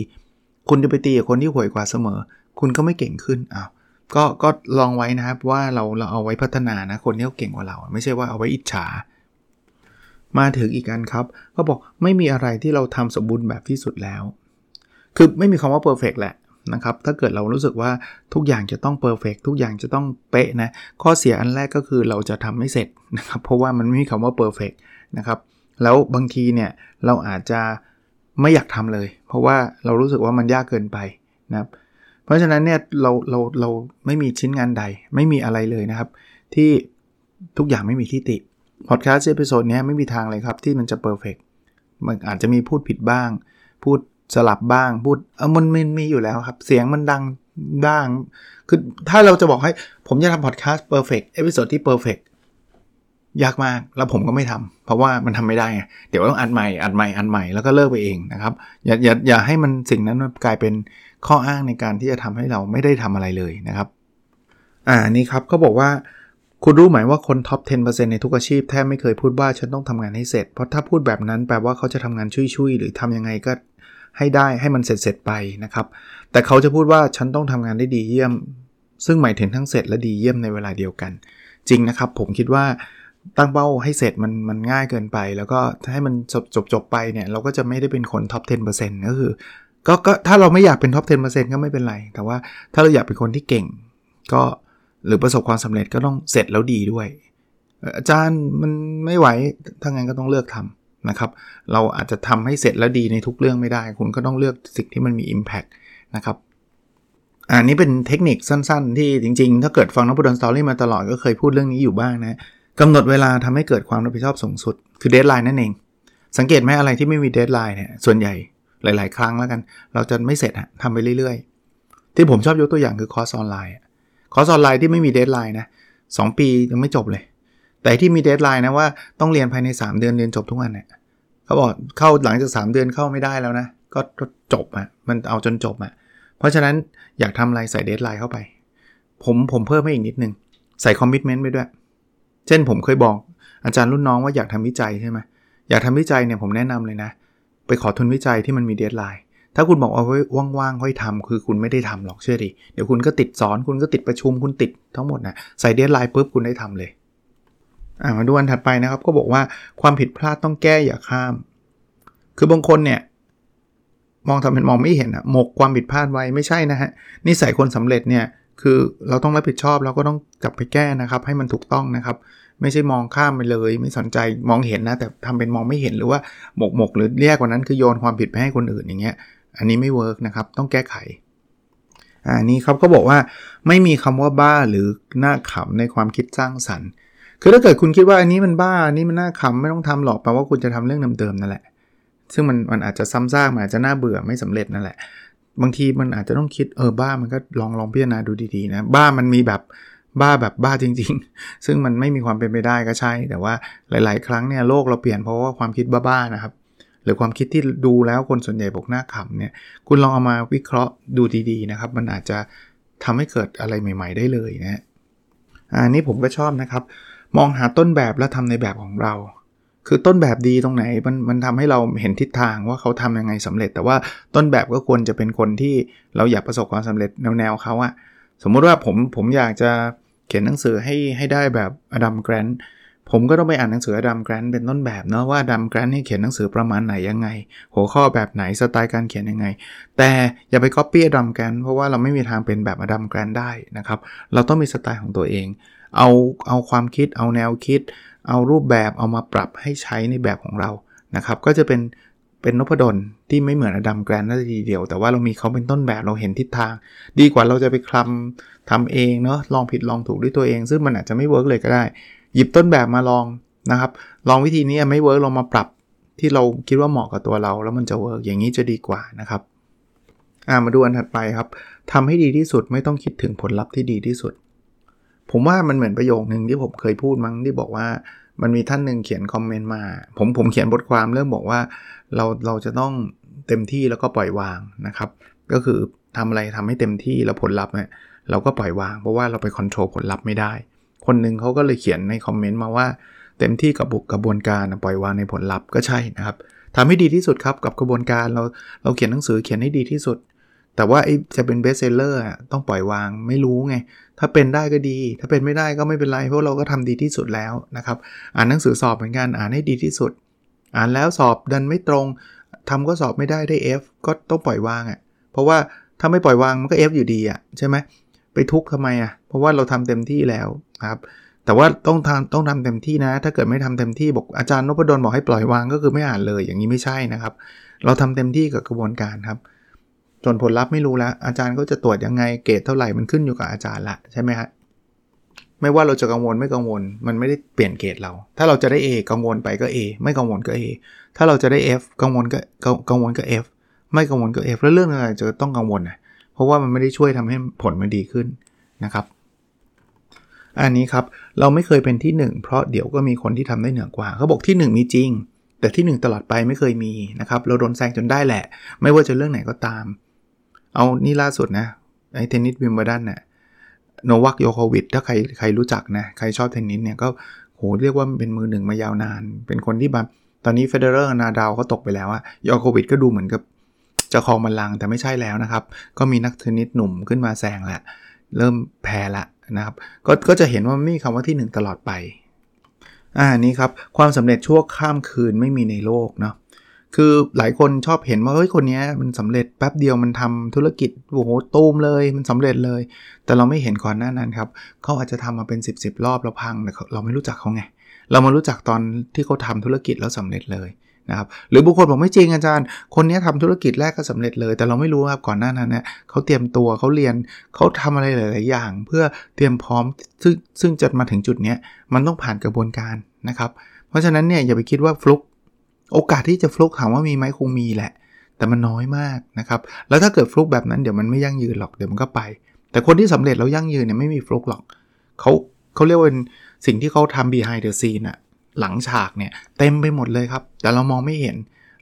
คุณจะไปตีกับคนที่ห่วยกว่าเสมอคุณก็ไม่เก่งขึ้นอ้าวก็ก็ลองไว้นะครับว่าเราเราเอาไว้พัฒนานะคนที่เขาเก่งกว่าเราไม่ใช่ว่าเอาไว้อิจฉามาถึงอีกอันครับก็บอกไม่มีอะไรที่เราทำสมบูรณ์แบบที่สุดแล้วคือไม่มีคำว่าเพอร์เฟกต์แหละ นะครับถ้าเกิดเรารู้สึกว่าทุกอย่างจะต้องเพอร์เฟคทุกอย่างจะต้องเป๊ะนะข้อเสียอันแรกก็คือเราจะทำไม่เสร็จนะครับเพราะว่ามันไม่มีคำว่าเพอร์เฟคนะครับแล้วบางทีเนี่ยเราอาจจะไม่อยากทำเลยเพราะว่าเรารู้สึกว่ามันยากเกินไปนะครับเพราะฉะนั้นเนี่ยเราเราเราไม่มีชิ้นงานใดไม่มีอะไรเลยนะครับที่ทุกอย่างไม่มีที่ติพอดแคสต์เอพิโซดนี้ไม่มีทางเลยครับที่มันจะเพอร์เฟคมันอาจจะมีพูดผิดบ้างพูดสลับบ้างพูดเออมันมันมีอยู่แล้วครับเสียงมันดังบ้างคือถ้าเราจะบอกให้ผมจะทำพอดแคสต์เพอร์เฟคเอพิโซดที่เพอร์เฟคยากมากแล้วผมก็ไม่ทำเพราะว่ามันทำไม่ได้ไงเดี๋ยวต้องอัดใหม่อัดใหม่อัดใหม่แล้วก็เลิกไปเองนะครับอย่าอย่าอย่าให้มันสิ่งนั้นกลายเป็นข้ออ้างในการที่จะทำให้เราไม่ได้ทำอะไรเลยนะครับอ่านี่ครับเขาบอกว่าคุณรู้ไหมว่าคนท็อป สิบเปอร์เซ็นต์ ในทุกอาชีพแทบไม่เคยพูดว่าฉันต้องทำงานให้เสร็จเพราะถ้าพูดแบบนั้นแปลว่าเขาจะทำงานชุยๆหรือทำยังไงก็ให้ได้ให้มันเสร็จๆไปนะครับแต่เขาจะพูดว่าฉันต้องทำงานได้ดีเยี่ยมซึ่งหมายถึงทั้งเสร็จและดีเยี่ยมในเวลาเดียวกันจริงนะครับผมคิดว่าตั้งเป้าให้เสร็จมันมันง่ายเกินไปแล้วก็ให้มันจบจบจบไปเนี่ยเราก็จะไม่ได้เป็นคนท็อป สิบเปอร์เซ็นต์ ก็คือก็ก็ถ้าเราไม่อยากเป็นท็อป สิบเปอร์เซ็นต์ ก็ไม่เป็นไรแต่ว่าถ้าเราอยากเป็นคนที่เก่งก็หรือประสบความสำเร็จก็ต้องเสร็จแล้วดีด้วยอาจารย์มันไม่ไหวถ้างั้นก็ต้องเลือกทำนะครับเราอาจจะทำให้เสร็จแล้วดีในทุกเรื่องไม่ได้คุณก็ต้องเลือกสิ่งที่มันมี impact นะครับอันนี้เป็นเทคนิคสั้นๆที่จริงๆถ้าเกิดฟังNopadon Storyมาตลอดก็เคยพูดเรื่องนี้อยู่บ้างนะกำหนดเวลาทำให้เกิดความรับผิดชอบสูงสุดคือเดดไลน์นั่นเองสังเกตไหมอะไรที่ไม่มีเดดไลน์เนี่ยส่วนใหญ่หลายๆครั้งแล้วกันเราจะไม่เสร็จทำไปเรื่อยๆที่ผมชอบยกตัวอย่างคือคอร์สออนไลน์คอร์สออนไลน์ที่ไม่มีเดดไลน์นะสองปียังไม่จบเลยแต่ที่มีเดดไลน์นะว่าต้องเรียนภายในสามเดือนเรียนจบทุกวันเนี่ยเขาบอกเข้าหลังจากสามเดือนเข้าไม่ได้แล้วนะก็จบอ่ะมันเอาจนจบอ่ะเพราะฉะนั้นอยากทำอะไรใส่เดดไลน์เข้าไปผมผมเพิ่มให้อีกนิดนึงใส่คอมมิตเมนต์ไปด้วยเช่นผมเคยบอกอาจารย์รุ่นน้องว่าอยากทำวิจัยใช่ไหมอยากทำวิจัยเนี่ยผมแนะนำเลยนะไปขอทุนวิจัยที่มันมีเดดไลน์ถ้าคุณบอกเอาไว้ว่างๆค่อยทำคือคุณไม่ได้ทำหรอกเชื่อดิเดี๋ยวคุณก็ติดสอนคุณก็ติดประชุมคุณติดทั้งหมดนะใส่เดดไลน์ปุ๊บคุณได้ทำเลยอ่ะมาดูอันถัดไปนะครับก็บอกว่าความผิดพลาดต้องแก้อย่าข้ามคือบางคนเนี่ยมองทำเป็นมองไม่เห็นอ่ะหมกความผิดพลาดไว้ไม่ใช่นะฮะนิสัยคนสำเร็จเนี่ยคือเราต้องรับผิดชอบเราก็ต้องกลับไปแก้นะครับให้มันถูกต้องนะครับไม่ใช่มองข้ามไปเลยไม่สนใจมองเห็นนะแต่ทำเป็นมองไม่เห็นหรือว่าหมกหมกหรือเรียกว่านั้นคือโยนความผิดไปให้คนอื่นอย่างเงี้ยอันนี้ไม่เวิร์กนะครับต้องแก้ไขอ่านี่ครับเขาบอกว่าไม่มีคำว่าบ้าหรือหน้าขำในความคิดสร้างสรรค์คือถ้าเกิดคุณคิดว่าอันนี้มันบ้าอันนี้มันหน้าขำไม่ต้องทำหรอกแปลว่าคุณจะทำเรื่องเดิมๆนั่นแหละซึ่งมันมันอาจจะซ้ำซากมันอาจจะน่าเบื่อไม่สำเร็จนั่นแหละบางทีมันอาจจะต้องคิดเออบ้ามันก็ลองลองพิจารณาดูดีๆนะบ้ามันมีแบบบ้าแบบบ้าจริงๆซึ่งมันไม่มีความเป็นไปได้ก็ใช่แต่ว่าหลายๆครั้งเนี่ยโลกเราเปลี่ยนเพราะว่าความคิดบ้าๆนะครับหรือความคิดที่ดูแล้วคนส่วนใหญ่บอกหน้าขำเนี่ยคุณลองเอามาวิเคราะห์ดูดีๆนะครับมันอาจจะทำให้เกิดอะไรใหม่ๆได้เลยนะอันนี้ผมก็ชอบนะครับมองหาต้นแบบและทำในแบบของเราคือต้นแบบดีตรงไหนมันมันทำให้เราเห็นทิศทางว่าเขาทำยังไงสำเร็จแต่ว่าต้นแบบก็ควรจะเป็นคนที่เราอยากประสบความสำเร็จแนวแนวเขาอะสมมติว่าผมผมอยากจะเขียนหนังสือให้ให้ได้แบบ Adam Grant ผมก็ต้องไปอ่านหนังสือ Adam Grant เป็นต้นแบบเนาะว่า Adam Grant นี่เขียนหนังสือประมาณไหนยังไงหัวข้อแบบไหนสไตล์การเขียนยังไงแต่อย่าไป copy Adam Grant เพราะว่าเราไม่มีทางเป็นแบบ Adam Grant ได้นะครับเราต้องมีสไตล์ของตัวเองเอาเอาความคิดเอาแนวคิดเอารูปแบบเอามาปรับให้ใช้ในแบบของเรานะครับก็จะเป็นเป็นนพดลที่ไม่เหมือนอดัมแกรนท์นั่นทีเดียวแต่ว่าเรามีเขาเป็นต้นแบบเราเห็นทิศทางดีกว่าเราจะไปคลำทำเองเนาะลองผิดลองถูกด้วยตัวเองซึ่งมันอาจจะไม่เวิร์กเลยก็ได้หยิบต้นแบบมาลองนะครับลองวิธีนี้ไม่เวิร์กลองมาปรับที่เราคิดว่าเหมาะกับตัวเราแล้วมันจะเวิร์กอย่างนี้จะดีกว่านะครับอ่ะมาดูอันถัดไปครับทำให้ดีที่สุดไม่ต้องคิดถึงผลลัพธ์ที่ดีที่สุดผมว่ามันเหมือนประโยคนึงที่ผมเคยพูดมั้งที่บอกว่ามันมีท่านนึงเขียนคอมเมนต์มาผมผมเขียนบทความเรื่องบอกว่าเราเราจะต้องเต็มที่แล้วก็ปล่อยวางนะครับก็คือทำอะไรทำให้เต็มที่แล้วผลลัพธ์เนี่ยเราก็ปล่อยวางเพราะว่าเราไปคอนโทรลผลลัพธ์ไม่ได้คนนึงเขาก็เลยเขียนในคอมเมนต์มาว่าเต็มที่กับกระบวนการปล่อยวางในผลลัพธ์ก็ใช่นะครับทำให้ดีที่สุดครับกับกระบวนการเราเราเขียนหนังสือเขียนให้ดีที่สุดแต่ว่าไอ้จะเป็นเบสเซลเลอร์อ่ะต้องปล่อยวางไม่รู้ไงถ้าเป็นได้ก็ดีถ้าเป็นไม่ได้ก็ไม่เป็นไรเพราะเราก็ทำดีที่สุดแล้วนะครับอ่านหนังสือสอบเหมือนกันอ่านให้ดีที่สุดอ่านแล้วสอบดันไม่ตรงทำก็สอบไม่ได้ได้ F ก็ต้องปล่อยวางอ่ะเพราะว่า ถ้าไม่ปล่อยวางมันก็ F อยู่ดีอ่ะใช่ไหมไปทุกข์ทำไมอ่ะเพราะว่าเราทำเต็มที่แล้วครับแต่ว่าต้องทำต้องทำเต็มที่นะถ้าเกิดไม่ทำเต็มที่บอกอาจารย์นพดลบอกให้ปล่อยวางก็คือไม่อ่านเลยอย่างนี้ไม่ใช่นะครับเราทำเต็มที่กับกระบวนการครับส่วนผลลัพธ์ไม่รู้แล้วอาจารย์ก็จะตรวจยังไงเกรดเท่าไหร่มันขึ้นอยู่กับอาจารย์ละใช่ไหมฮะไม่ว่าเราจะกังวลไม่กังวลมันไม่ได้เปลี่ยนเกรดเราถ้าเราจะได้ A กังวลไปก็ A ไม่กังวลก็ A ถ้าเราจะได้ F กังวลก็กังวลก็ F ไม่กังวลก็ F แล้วเรื่องอะไรจะต้องกังวลนะเพราะว่ามันไม่ได้ช่วยทำให้ผลมันดีขึ้นนะครับอันนี้ครับเราไม่เคยเป็นที่หนึ่งเพราะเดี๋ยวก็มีคนที่ทำได้เหนือกว่าเขาบอกที่หนึ่งมีจริงแต่ที่หนึ่งตลอดไปไม่เคยมีนะครับเราโดนแซงจนได้แหละไม่ว่าจะเรื่องไหนก็ตามเอานี่ล่าสุดนะไอ้เทนนิสวิมเบิลดันน่ะโนวัคโยโควิชถ้าใครใครรู้จักนะใครชอบเทนนิสเนี่ยก็โหเรียกว่าเป็นมือหนึ่งมายาวนานเป็นคนที่แบบตอนนี้เฟเดอเรอร์นาดาลก็ตกไปแล้วอะโยโควิชก็ดูเหมือนกับจะครองบัลลังก์แต่ไม่ใช่แล้วนะครับก็มีนักเทนนิสหนุ่มขึ้นมาแซงละเริ่มแพ้ละนะครับ ก็ ก็จะเห็นว่าไม่มีคำว่าที่หนึ่งตลอดไปอ่านี่ครับความสำเร็จชั่วข้ามคืนไม่มีในโลกเนาะคือหลายคนชอบเห็นว่าเฮ้ยคนนี้มันสำเร็จแป๊บเดียวมันทำธุรกิจโอ้โหตูมเลยมันสำเร็จเลยแต่เราไม่เห็นก่อนหน้านั้นครับเขาอาจจะทำมาเป็นสิบ สิบรอบแล้วพังแต่เราไม่รู้จักเขาไงเรามารู้จักตอนที่เขาทำธุรกิจแล้วสำเร็จเลยนะครับหรือบางคนบอกไม่จริงอาจารย์คนนี้ทำธุรกิจแรกก็สำเร็จเลยแต่เราไม่รู้ครับก่อนหน้านั้นเนี่ยเขาเตรียมตัวเขาเรียนเขาทำอะไรหลายๆอย่างเพื่อเตรียมพร้อมซึ่งซึ่งจะมาถึงจุดนี้มันต้องผ่านกระบวนการนะครับเพราะฉะนั้นเนี่ยอย่าไปคิดว่าฟลุกโอกาสที่จะฟลุกถามว่ามีไหมคงมีแหละแต่มันน้อยมากนะครับแล้วถ้าเกิดฟลุกแบบนั้นเดี๋ยวมันไม่ยั่งยืนหรอกเดี๋ยวมันก็ไปแต่คนที่สำเร็จแล้วยั่งยืนเนี่ยไม่มีฟลุกหรอกเขาเขาเรียกว่าสิ่งที่เขาทำ behind the scene อะหลังฉากเนี่ยเต็มไปหมดเลยครับแต่เรามองไม่เห็น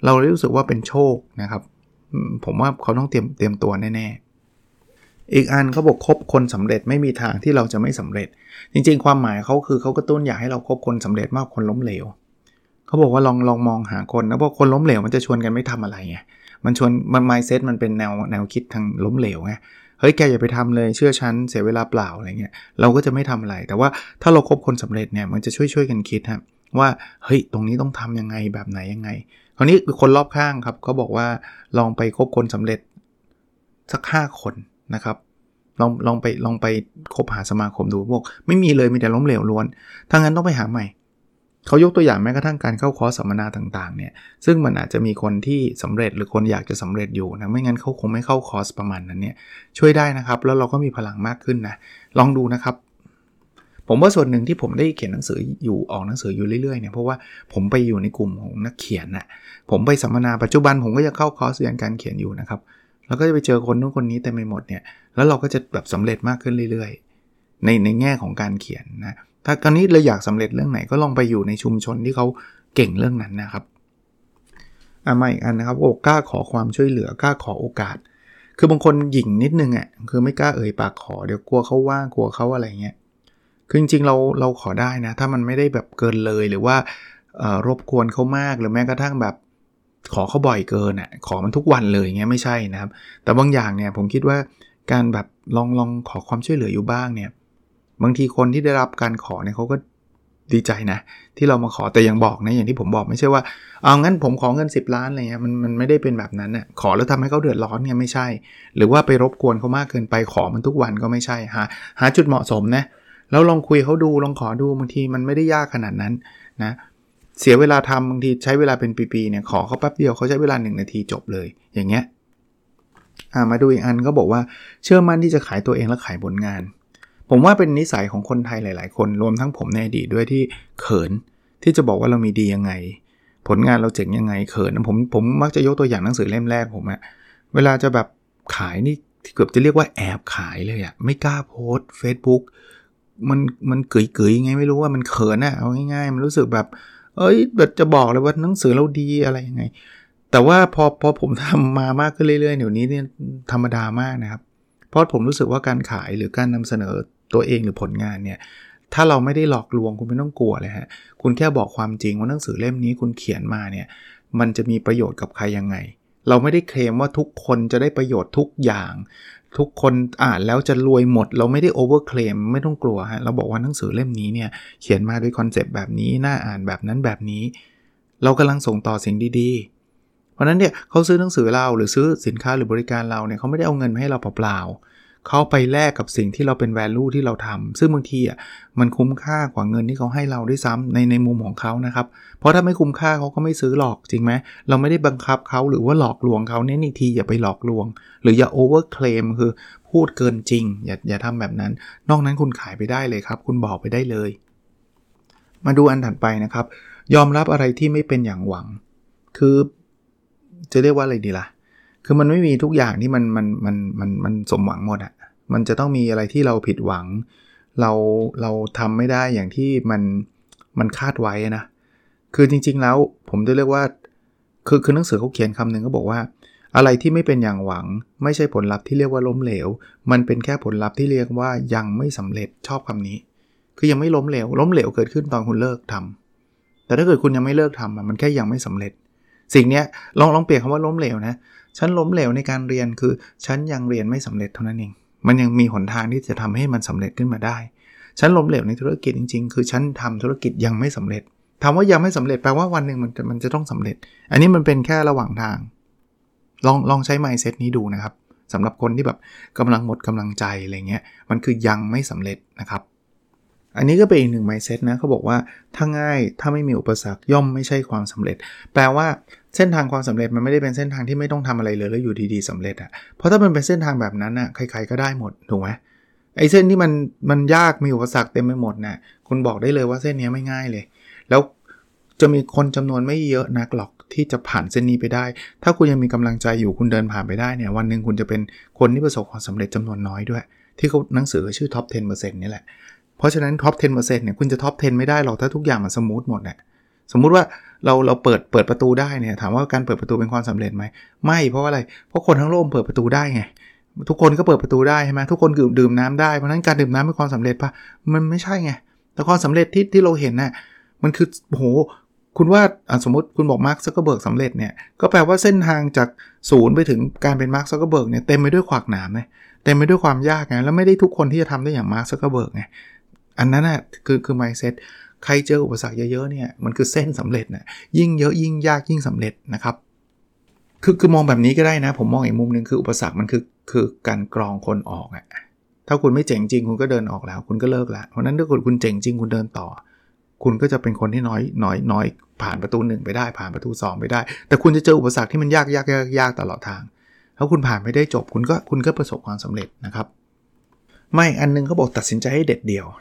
เรารู้สึกว่าเป็นโชคนะครับผมว่าเขาต้องเตรียมเตรียมตัวแน่ๆอีกอันเขาบอกคบคนสำเร็จไม่มีทางที่เราจะไม่สำเร็จจริงๆความหมายเขาคือเขากระตุ้นอยากให้เราคบคนสำเร็จมากคนล้มเหลวเขาบอกว่าลองลองมองหาคนนะเพราะคนล้มเหลวมันจะชวนกันไม่ทำอะไรไงมันชวนมัน mindset มันเป็นแนวแนวคิดทางล้มเหลวไงเฮ้ยแกอย่าไปทำเลยเชื่อฉันเสียเวลาเปล่าอะไรเงี้ยเราก็จะไม่ทำอะไรแต่ว่าถ้าเราคบคนสำเร็จเนี่ยมันจะช่วยช่วยกันคิดครับว่าเฮ้ยตรงนี้ต้องทำยังไงแบบไหนยังไงคราวนี้คนรอบข้างครับเขาบอกว่าลองไปคบคนสำเร็จสักห้าคนนะครับลองลองไปลองไปคบหาสมาคมดูพวกไม่มีเลยมีแต่ล้มเหลวล้วนถ้างั้นต้องไปหาใหม่เขายกตัวอย่างแม้กระทั่งการเข้าคอร์สสัมมนาต่างๆเนี่ยซึ่งมันอาจจะมีคนที่สำเร็จหรือคนอยากจะสำเร็จอยู่นะไม่งั้นเขาคงไม่เข้าคอร์สประมาณนั้นเนี่ยช่วยได้นะครับแล้วเราก็มีพลังมากขึ้นนะลองดูนะครับผมว่าส่วนหนึ่งที่ผมได้เขียนหนังสืออยู่ออกหนังสืออยู่เรื่อยๆเนี่ยเพราะว่าผมไปอยู่ในกลุ่มของนักเขียนน่ะผมไปสัมมนาปัจจุบันผมก็ยังเข้าคอร์สเรียนการเขียนอยู่นะครับแล้วก็จะไปเจอคนนู้นคนนี้เต็มไปหมดเนี่ยแล้วเราก็จะแบบสำเร็จมากขึ้นเรื่อยๆในในแง่ของการเขียนนะถ้าคราวนี้เราอยากสำเร็จเรื่องไหนก็ลองไปอยู่ในชุมชนที่เขาเก่งเรื่องนั้นนะครับอ่ะมาอีกอันนะครับกล้าขอความช่วยเหลือกล้าขอโอกาสคือบางคนหยิ่งนิดนึงอ่ะคือไม่กล้าเอ่ยปากขอเดี๋ยวกลัวเขาว่ากลัวเขาอะไรเงี้ยคือจริงๆเราเราขอได้นะถ้ามันไม่ได้แบบเกินเลยหรือว่ารบกวนเขามากหรือแม้กระทั่งแบบขอเขาบ่อยเกินอ่ะขอมันทุกวันเลยอย่างเงี้ยไม่ใช่นะครับแต่บางอย่างเนี่ยผมคิดว่าการแบบลองลองขอความช่วยเหลืออยู่บ้างเนี่ยบางทีคนที่ได้รับการขอเนี่ยเขาก็ดีใจนะที่เรามาขอแต่ยังบอกนะอย่างที่ผมบอกไม่ใช่ว่าเอางั้นผมขอเงินสิบล้านอะไรเงี้ยมันมันไม่ได้เป็นแบบนั้นน่ะขอแล้วทำให้เขาเดือดร้อนเนี่ยไม่ใช่หรือว่าไปรบกวนเขามากเกินไปขอมันทุกวันก็ไม่ใช่หาหาจุดเหมาะสมนะแล้วลองคุยเขาดูลองขอดูบางทีมันไม่ได้ยากขนาดนั้นนะเสียเวลาทำบางทีใช้เวลาเป็นปีๆเนี่ยขอเขาแป๊บเดียวเขาใช้เวลาหนึ่งนาทีจบเลยอย่างเงี้ยมาดูอีกอันก็บอกว่าเชื่อมั่นที่จะขายตัวเองและขายผลงานผมว่าเป็นนิสัยของคนไทยหลายๆคนรวมทั้งผมในอดีตด้วยที่เขินที่จะบอกว่าเรามีดียังไงผลงานเราเจ๋งยังไงเขินผมผมมักจะยกตัวอย่างหนังสือเล่มแรกผมอะเวลาจะแบบขายนี่เกือบจะเรียกว่าแอบขายเลยอะไม่กล้าโพสต์เฟซบุ๊กมันมันเกยๆยังไงไม่รู้ว่ามันเขินอ่ะเอาง่ายๆมันรู้สึกแบบเอ้ยแบบจะบอกเลยว่าหนังสือเราดีอะไรยังไงแต่ว่าพอพอผมทำมามากขึ้นเรื่อยๆเดี๋ยวนี้เนี่ยธรรมดามากนะครับเพราะผมรู้สึกว่าการขายหรือการนำเสนอตัวเองหรือผลงานเนี่ยถ้าเราไม่ได้หลอกลวงคุณไม่ต้องกลัวเลยฮะคุณแค่บอกความจริงว่าหนังสือเล่มนี้คุณเขียนมาเนี่ยมันจะมีประโยชน์กับใครยังไงเราไม่ได้เคลมว่าทุกคนจะได้ประโยชน์ทุกอย่างทุกคนอ่านแล้วจะรวยหมดเราไม่ได้โอเวอร์เคลมไม่ต้องกลัวฮะเราบอกว่าหนังสือเล่มนี้เนี่ยเขียนมาด้วยคอนเซปต์แบบนี้น่าอ่านแบบนั้นแบบนี้เรากำลังส่งต่อสิ่งดีๆ เพราะนั้นเนี่ยเขาซื้อหนังสือเราหรือซื้อสินค้าหรือบริการเราเนี่ยเขาไม่ได้เอาเงินให้เราเปล่าๆเขาไปแลกกับสิ่งที่เราเป็น value ที่เราทำซึ่งบางทีอ่ะมันคุ้มค่ากว่าเงินที่เขาให้เราด้วยซ้ำในในมุมของเขานะครับเพราะถ้าไม่คุ้มค่าเขาก็ไม่ซื้อหรอกจริงไหมเราไม่ได้บังคับเขาหรือว่าหลอกลวงเขาเน้นอีกทีอย่าไปหลอกลวงหรืออย่า over claim คือพูดเกินจริงอย่าอย่าทำแบบนั้นนอกนั้นคุณขายไปได้เลยครับคุณบอกไปได้เลยมาดูอันถัดไปนะครับยอมรับอะไรที่ไม่เป็นอย่างหวังคือจะเรียกว่าอะไรดีล่ะคือมันไม่มีทุกอย่างที่มันมันมันมันมันสมหวังหมดอ่ะมันจะต้องมีอะไรที่เราผิดหวังเราเราทำไม่ได้อย่างที่มันมันคาดไว้นะคือจริงๆแล้วผมจะเรียกว่าคือคือหนังสือเขาเขียนคำหนึ่งก็บอกว่าอะไรที่ไม่เป็นอย่างหวังไม่ใช่ผลลัพธ์ที่เรียกว่าล้มเหลวมันเป็นแค่ผลลัพธ์ที่เรียกว่ายังไม่สำเร็จชอบคำนี้คือยังไม่ล้มเหลวล้มเหลวเกิดขึ้นตอนคุณเลิกทำแต่ถ้าเกิดคุณยังไม่เลิกทำมันแค่ยังไม่สำเร็จสิ่งนี้ลองลองเปลี่ยนคำว่าล้มเหลวนะฉันล้มเหลวในการเรียนคือฉันยังเรียนไม่สำเร็จเท่านั้นเองมันยังมีหนทางที่จะทำให้มันสำเร็จขึ้นมาได้ฉันล้มเหลวในธุรกิจจริงๆคือฉันทำธุรกิจยังไม่สำเร็จถามว่ายังไม่สำเร็จแปลว่าวันนึงมันมันจะต้องสำเร็จอันนี้มันเป็นแค่ระหว่างทางลองลองใช้ mindset นี้ดูนะครับสำหรับคนที่แบบกำลังหมดกำลังใจอะไรเงี้ยมันคือยังไม่สำเร็จนะครับอันนี้ก็เป็นอีกหนึ่ง mindset นะเขาบอกว่าถ้าง่ายถ้าไม่มีอุปสรรคย่อมไม่ใช่ความสำเร็จแปลว่าเส้นทางความสำเร็จมันไม่ได้เป็นเส้นทางที่ไม่ต้องทำอะไรเลยแล้วอยู่ดีๆสำเร็จอ่ะเพราะถ้ามันเป็นเส้นทางแบบนั้นอ่ะใครๆก็ได้หมดถูกไหมไอ้เส้นที่มันมันยากมีอุปสรรคเต็มไปหมดน่ะคุณบอกได้เลยว่าเส้นนี้ไม่ง่ายเลยแล้วจะมีคนจำนวนไม่เยอะนักหรอกที่จะผ่านเส้นนี้ไปได้ถ้าคุณยังมีกำลังใจอยู่คุณเดินผ่านไปได้เนี่ยวันนึงคุณจะเป็นคนที่ประสบความสำเร็จจำนวนน้อยด้วยที่เขาหนังสือชื่อ Top สิบเปอร์เซ็นต์ นี่แหละเพราะฉะนั้น Top สิบเปอร์เซ็นต์ เนี่ยคุณจะ Top สิบไม่ได้หรอกถ้าทุกอย่างมันสมูทหมดน่ะสมมุติว่าเราเราเปิดเปิดประตูได้เนี่ยถามว่าการเปิดประตูเป็นความสำเร็จไหมไม่เพราะอะไรเพราะคนทั้งโลกเปิดประตูได้ไงทุกคนก็เปิดประตูได้ใช่มั้ยทุกคนดื่มน้ำได้เพราะนั้นการดื่มน้ำเป็นความสำเร็จปะมันไม่ใช่ไงแต่ความสำเร็จที่ที่เราเห็นน่ะมันคือโหคุณว่าสมมติคุณบอกมาร์คซักเคอร์เบิร์กสำเร็จเนี่ยก็แปลว่าเส้นทางจากศูนย์ไปถึงการเป็นมาร์คซักเคอร์เบิร์กเนี่ยเต็มไปด้วยขวากหนามนะเต็มไปด้วยความยากไงแล้วไม่ได้ทุกคนที่จะทำได้อย่างมาร์คซักเคอร์เบิร์กไงอันนั้นน่ะคือคือ mindset ใครเจออุปสรรคเยอะๆเนี่ยมันคือเส้นสำเร็จนะยิ่งเยอะยิ่งยากยิ่งสำเร็จนะครับคือคือมองแบบนี้ก็ได้นะผมมองอีกมุมนึงคืออุปสรรคมันคือคือการกรองคนออกอ่ะถ้าคุณไม่เจ๋งจริงคุณก็เดินออกแล้วคุณก็เลิกละเพราะนั้นถ้าคุณเจ๋งจริงคุณเดินต่อคุณก็จะเป็นคนที่น้อยน้อยน้อยผ่านประตูหนึ่งไปได้ผ่านประตูสองไปได้แต่คุณจะเจออุปสรรคที่มันยากยากยากตลอดทางถ้าคุณผ่านไม่ได้จบคุณก็คุณก็ประสบความสำเร็จนะครับไม่อันนึงเขาบอกตัดสินใจให้เด็ดเดี่ยว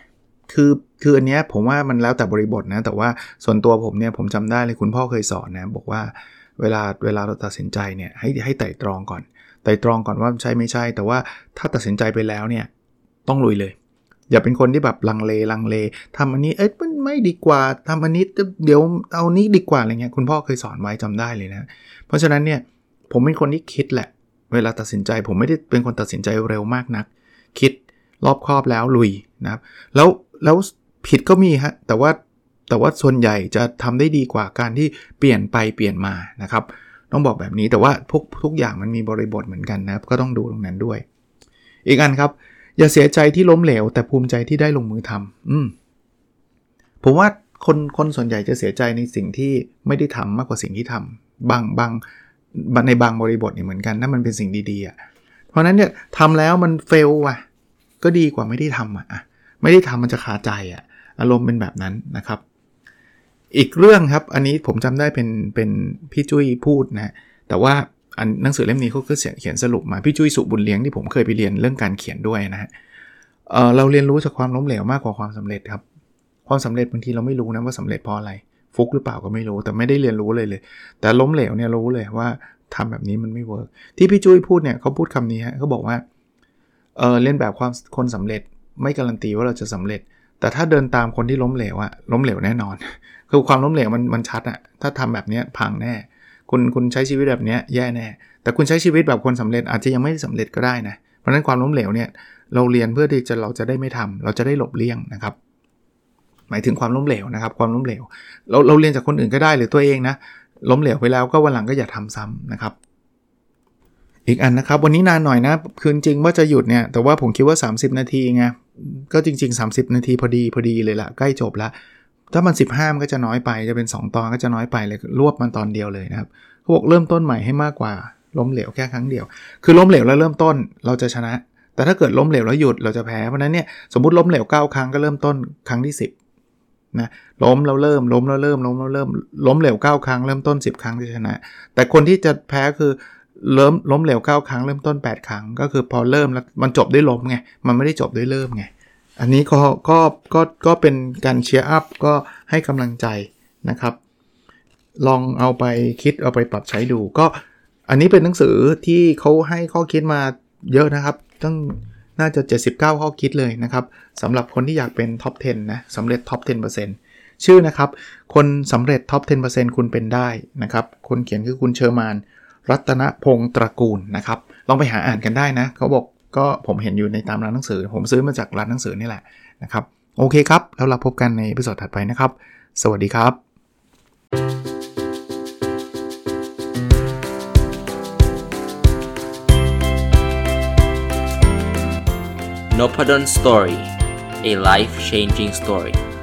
คือคืออันเนี้ยผมว่ามันแล้วแต่บริบทนะแต่ว่าส่วนตัวผมเนี่ยผมจำได้เลยคุณพ่อเคยสอนนะบอกว่าเวลาเวลาเราตัดสินใจเนี่ยให้ให้ไตร่ตรองก่อนไตร่ตรองก่อนว่าใช่ไม่ใช่แต่ว่าถ้าตัดสินใจไปแล้วเนี่ยต้องลุยเลยอย่าเป็นคนที่แบบลังเลลังเลทำอันนี้เอ๊ะมันไม่ดีกว่าทำอันนี้เดี๋ยวเอานี้ดีกว่าอะไรเงี้ยคุณพ่อเคยสอนไว้จำได้เลยนะเพราะฉะนั้นเนี่ยผมเป็นคนที่คิดแหละเวลาตัดสินใจผมไม่ได้เป็นคนตัดสินใจเร็วมากนักคิดรอบคอบแล้วลุยนะครับแล้วแล้วผิดก็มีฮะแต่ว่าแต่ว่าส่วนใหญ่จะทำได้ดีกว่าการที่เปลี่ยนไปเปลี่ยนมานะครับต้องบอกแบบนี้แต่ว่าพวกทุกอย่างมันมีบริบทเหมือนกันนะก็ต้องดูตรงนั้นด้วยอีกอันครับอย่าเสียใจที่ล้มเหลวแต่ภูมิใจที่ได้ลงมือทำอืมผมว่าคนคนส่วนใหญ่จะเสียใจในสิ่งที่ไม่ได้ทำมากกว่าสิ่งที่ทำบางบางในบางบริบทเนี่ยเหมือนกันถ้ามันเป็นสิ่งดีๆอ่ะเพราะนั้นเนี่ยทำแล้วมันเฟลอ่ะก็ดีกว่าไม่ได้ทำอ่ะไม่ได้ทำมันจะคาใจอ่ะอารมณ์เป็นแบบนั้นนะครับอีกเรื่องครับอันนี้ผมจำได้เป็นเป็นพี่จุ้ยพูดนะแต่ว่าอันหนังสือเล่มนี้เขาก็เขียนสรุปมาพี่จุ้ยสุบุญเลี้ยงที่ผมเคยไปเรียนเรื่องการเขียนด้วยนะฮะ เอ่อ เราเรียนรู้จากความล้มเหลวมากกว่าความสำเร็จครับความสำเร็จบางทีเราไม่รู้นะว่าสำเร็จเพราะอะไรฟุกหรือเปล่าก็ไม่รู้แต่ไม่ได้เรียนรู้เลยเลยแต่ล้มเหลวเนี่ยรู้เลยว่าทำแบบนี้มันไม่เวิร์กที่พี่จุ้ยพูดเนี่ยเขาพูดคำนี้ฮะเขาบอกว่าเออเรียนแบบความคนสำเร็จไม่การันตีว่าเราจะสำเร็จแต่ถ้าเดินตามคนที่ล้มเหลวอะล้มเหลวแน่นอนคือความล้มเหลวมันมันชัดอะถ้าทำแบบนี้พังแน่คุณคุณใช้ชีวิตแบบนี้แย่แน่แต่คุณใช้ชีวิตแบบคนสำเร็จอาจจะยังไม่สำเร็จก็ได้นะเพราะฉะนั้นความล้มเหลวเนี่ยเราเรียนเพื่อที่จะเราจะได้ไม่ทำเราจะได้หลบเลี่ยงนะครับหมายถึงความล้มเหลวนะครับความล้มเหลวเราเราเรียนจากคนอื่นก็ได้หรือตัวเองนะล้มเหลวไปแล้วก็วันหลังก็อย่าทำซ้ำนะครับอีกอันนะครับวันนี้นานหน่อยนะคืนจริงว่าจะหยุดเนี่ยแต่ว่าผมคิดว่าสามสิบนาทีไงก็จริงๆสามสิบนาทีพอดีพอดีเลยละใกล้จบละถ้ามันสิบห้ามันก็จะน้อยไปจะเป็นสองตอนก็จะน้อยไปเลยรวบมันตอนเดียวเลยนะครับ เขาบอกเริ่มต้นใหม่ให้มากกว่าล้มเหลวแค่ครั้งเดียวคือล้มเหลวแล้วเริ่มต้นเราจะชนะแต่ถ้าเกิดล้มเหลวแล้วหยุดเราจะแพ้เพราะนั้นเนี่ยสมมุติล้มเหลวเก้าครั้งก็เริ่มต้นครั้งที่สิบนะล้มแล้วเริ่มล้มแล้วเริ่มล้มแล้วเริ่มล้มเหลวเก้าครั้งเริ่มต้นสิบครั้งจะชนะแต่คนที่จะแพ้คือเริ่มล้มเหลวเก้าครั้งเริ่มต้นแปดครั้งก็คือพอเริ่มแล้วมันจบด้วยล้มไงมันไม่ได้จบด้วยเริ่มไงอันนี้ก็ก็ก็ก็เป็นการเชียร์อัพก็ให้กำลังใจนะครับลองเอาไปคิดเอาไปปรับใช้ดูก็อันนี้เป็นหนังสือที่เขาให้ข้อคิดมาเยอะนะครับตั้งน่าจะเจ็ดสิบเก้าข้อคิดเลยนะครับสำหรับคนที่อยากเป็นท็อปสิบนะสำเร็จท็อป สิบเปอร์เซ็นต์ ชื่อนะครับคนสำเร็จท็อป สิบเปอร์เซ็นต์ คุณเป็นได้นะครับคนเขียนคือคุณเชอร์มานรัตนพงศ์ตระกูลนะครับลองไปหาอ่านกันได้นะเขาบอกก็ผมเห็นอยู่ในตามร้านหนังสือผมซื้อมาจากร้านหนังสือนี่แหละนะครับโอเคครับแล้วเราพบกันในอีพิโซดถัดไปนะครับสวัสดีครับ Nopadon Story a life changing story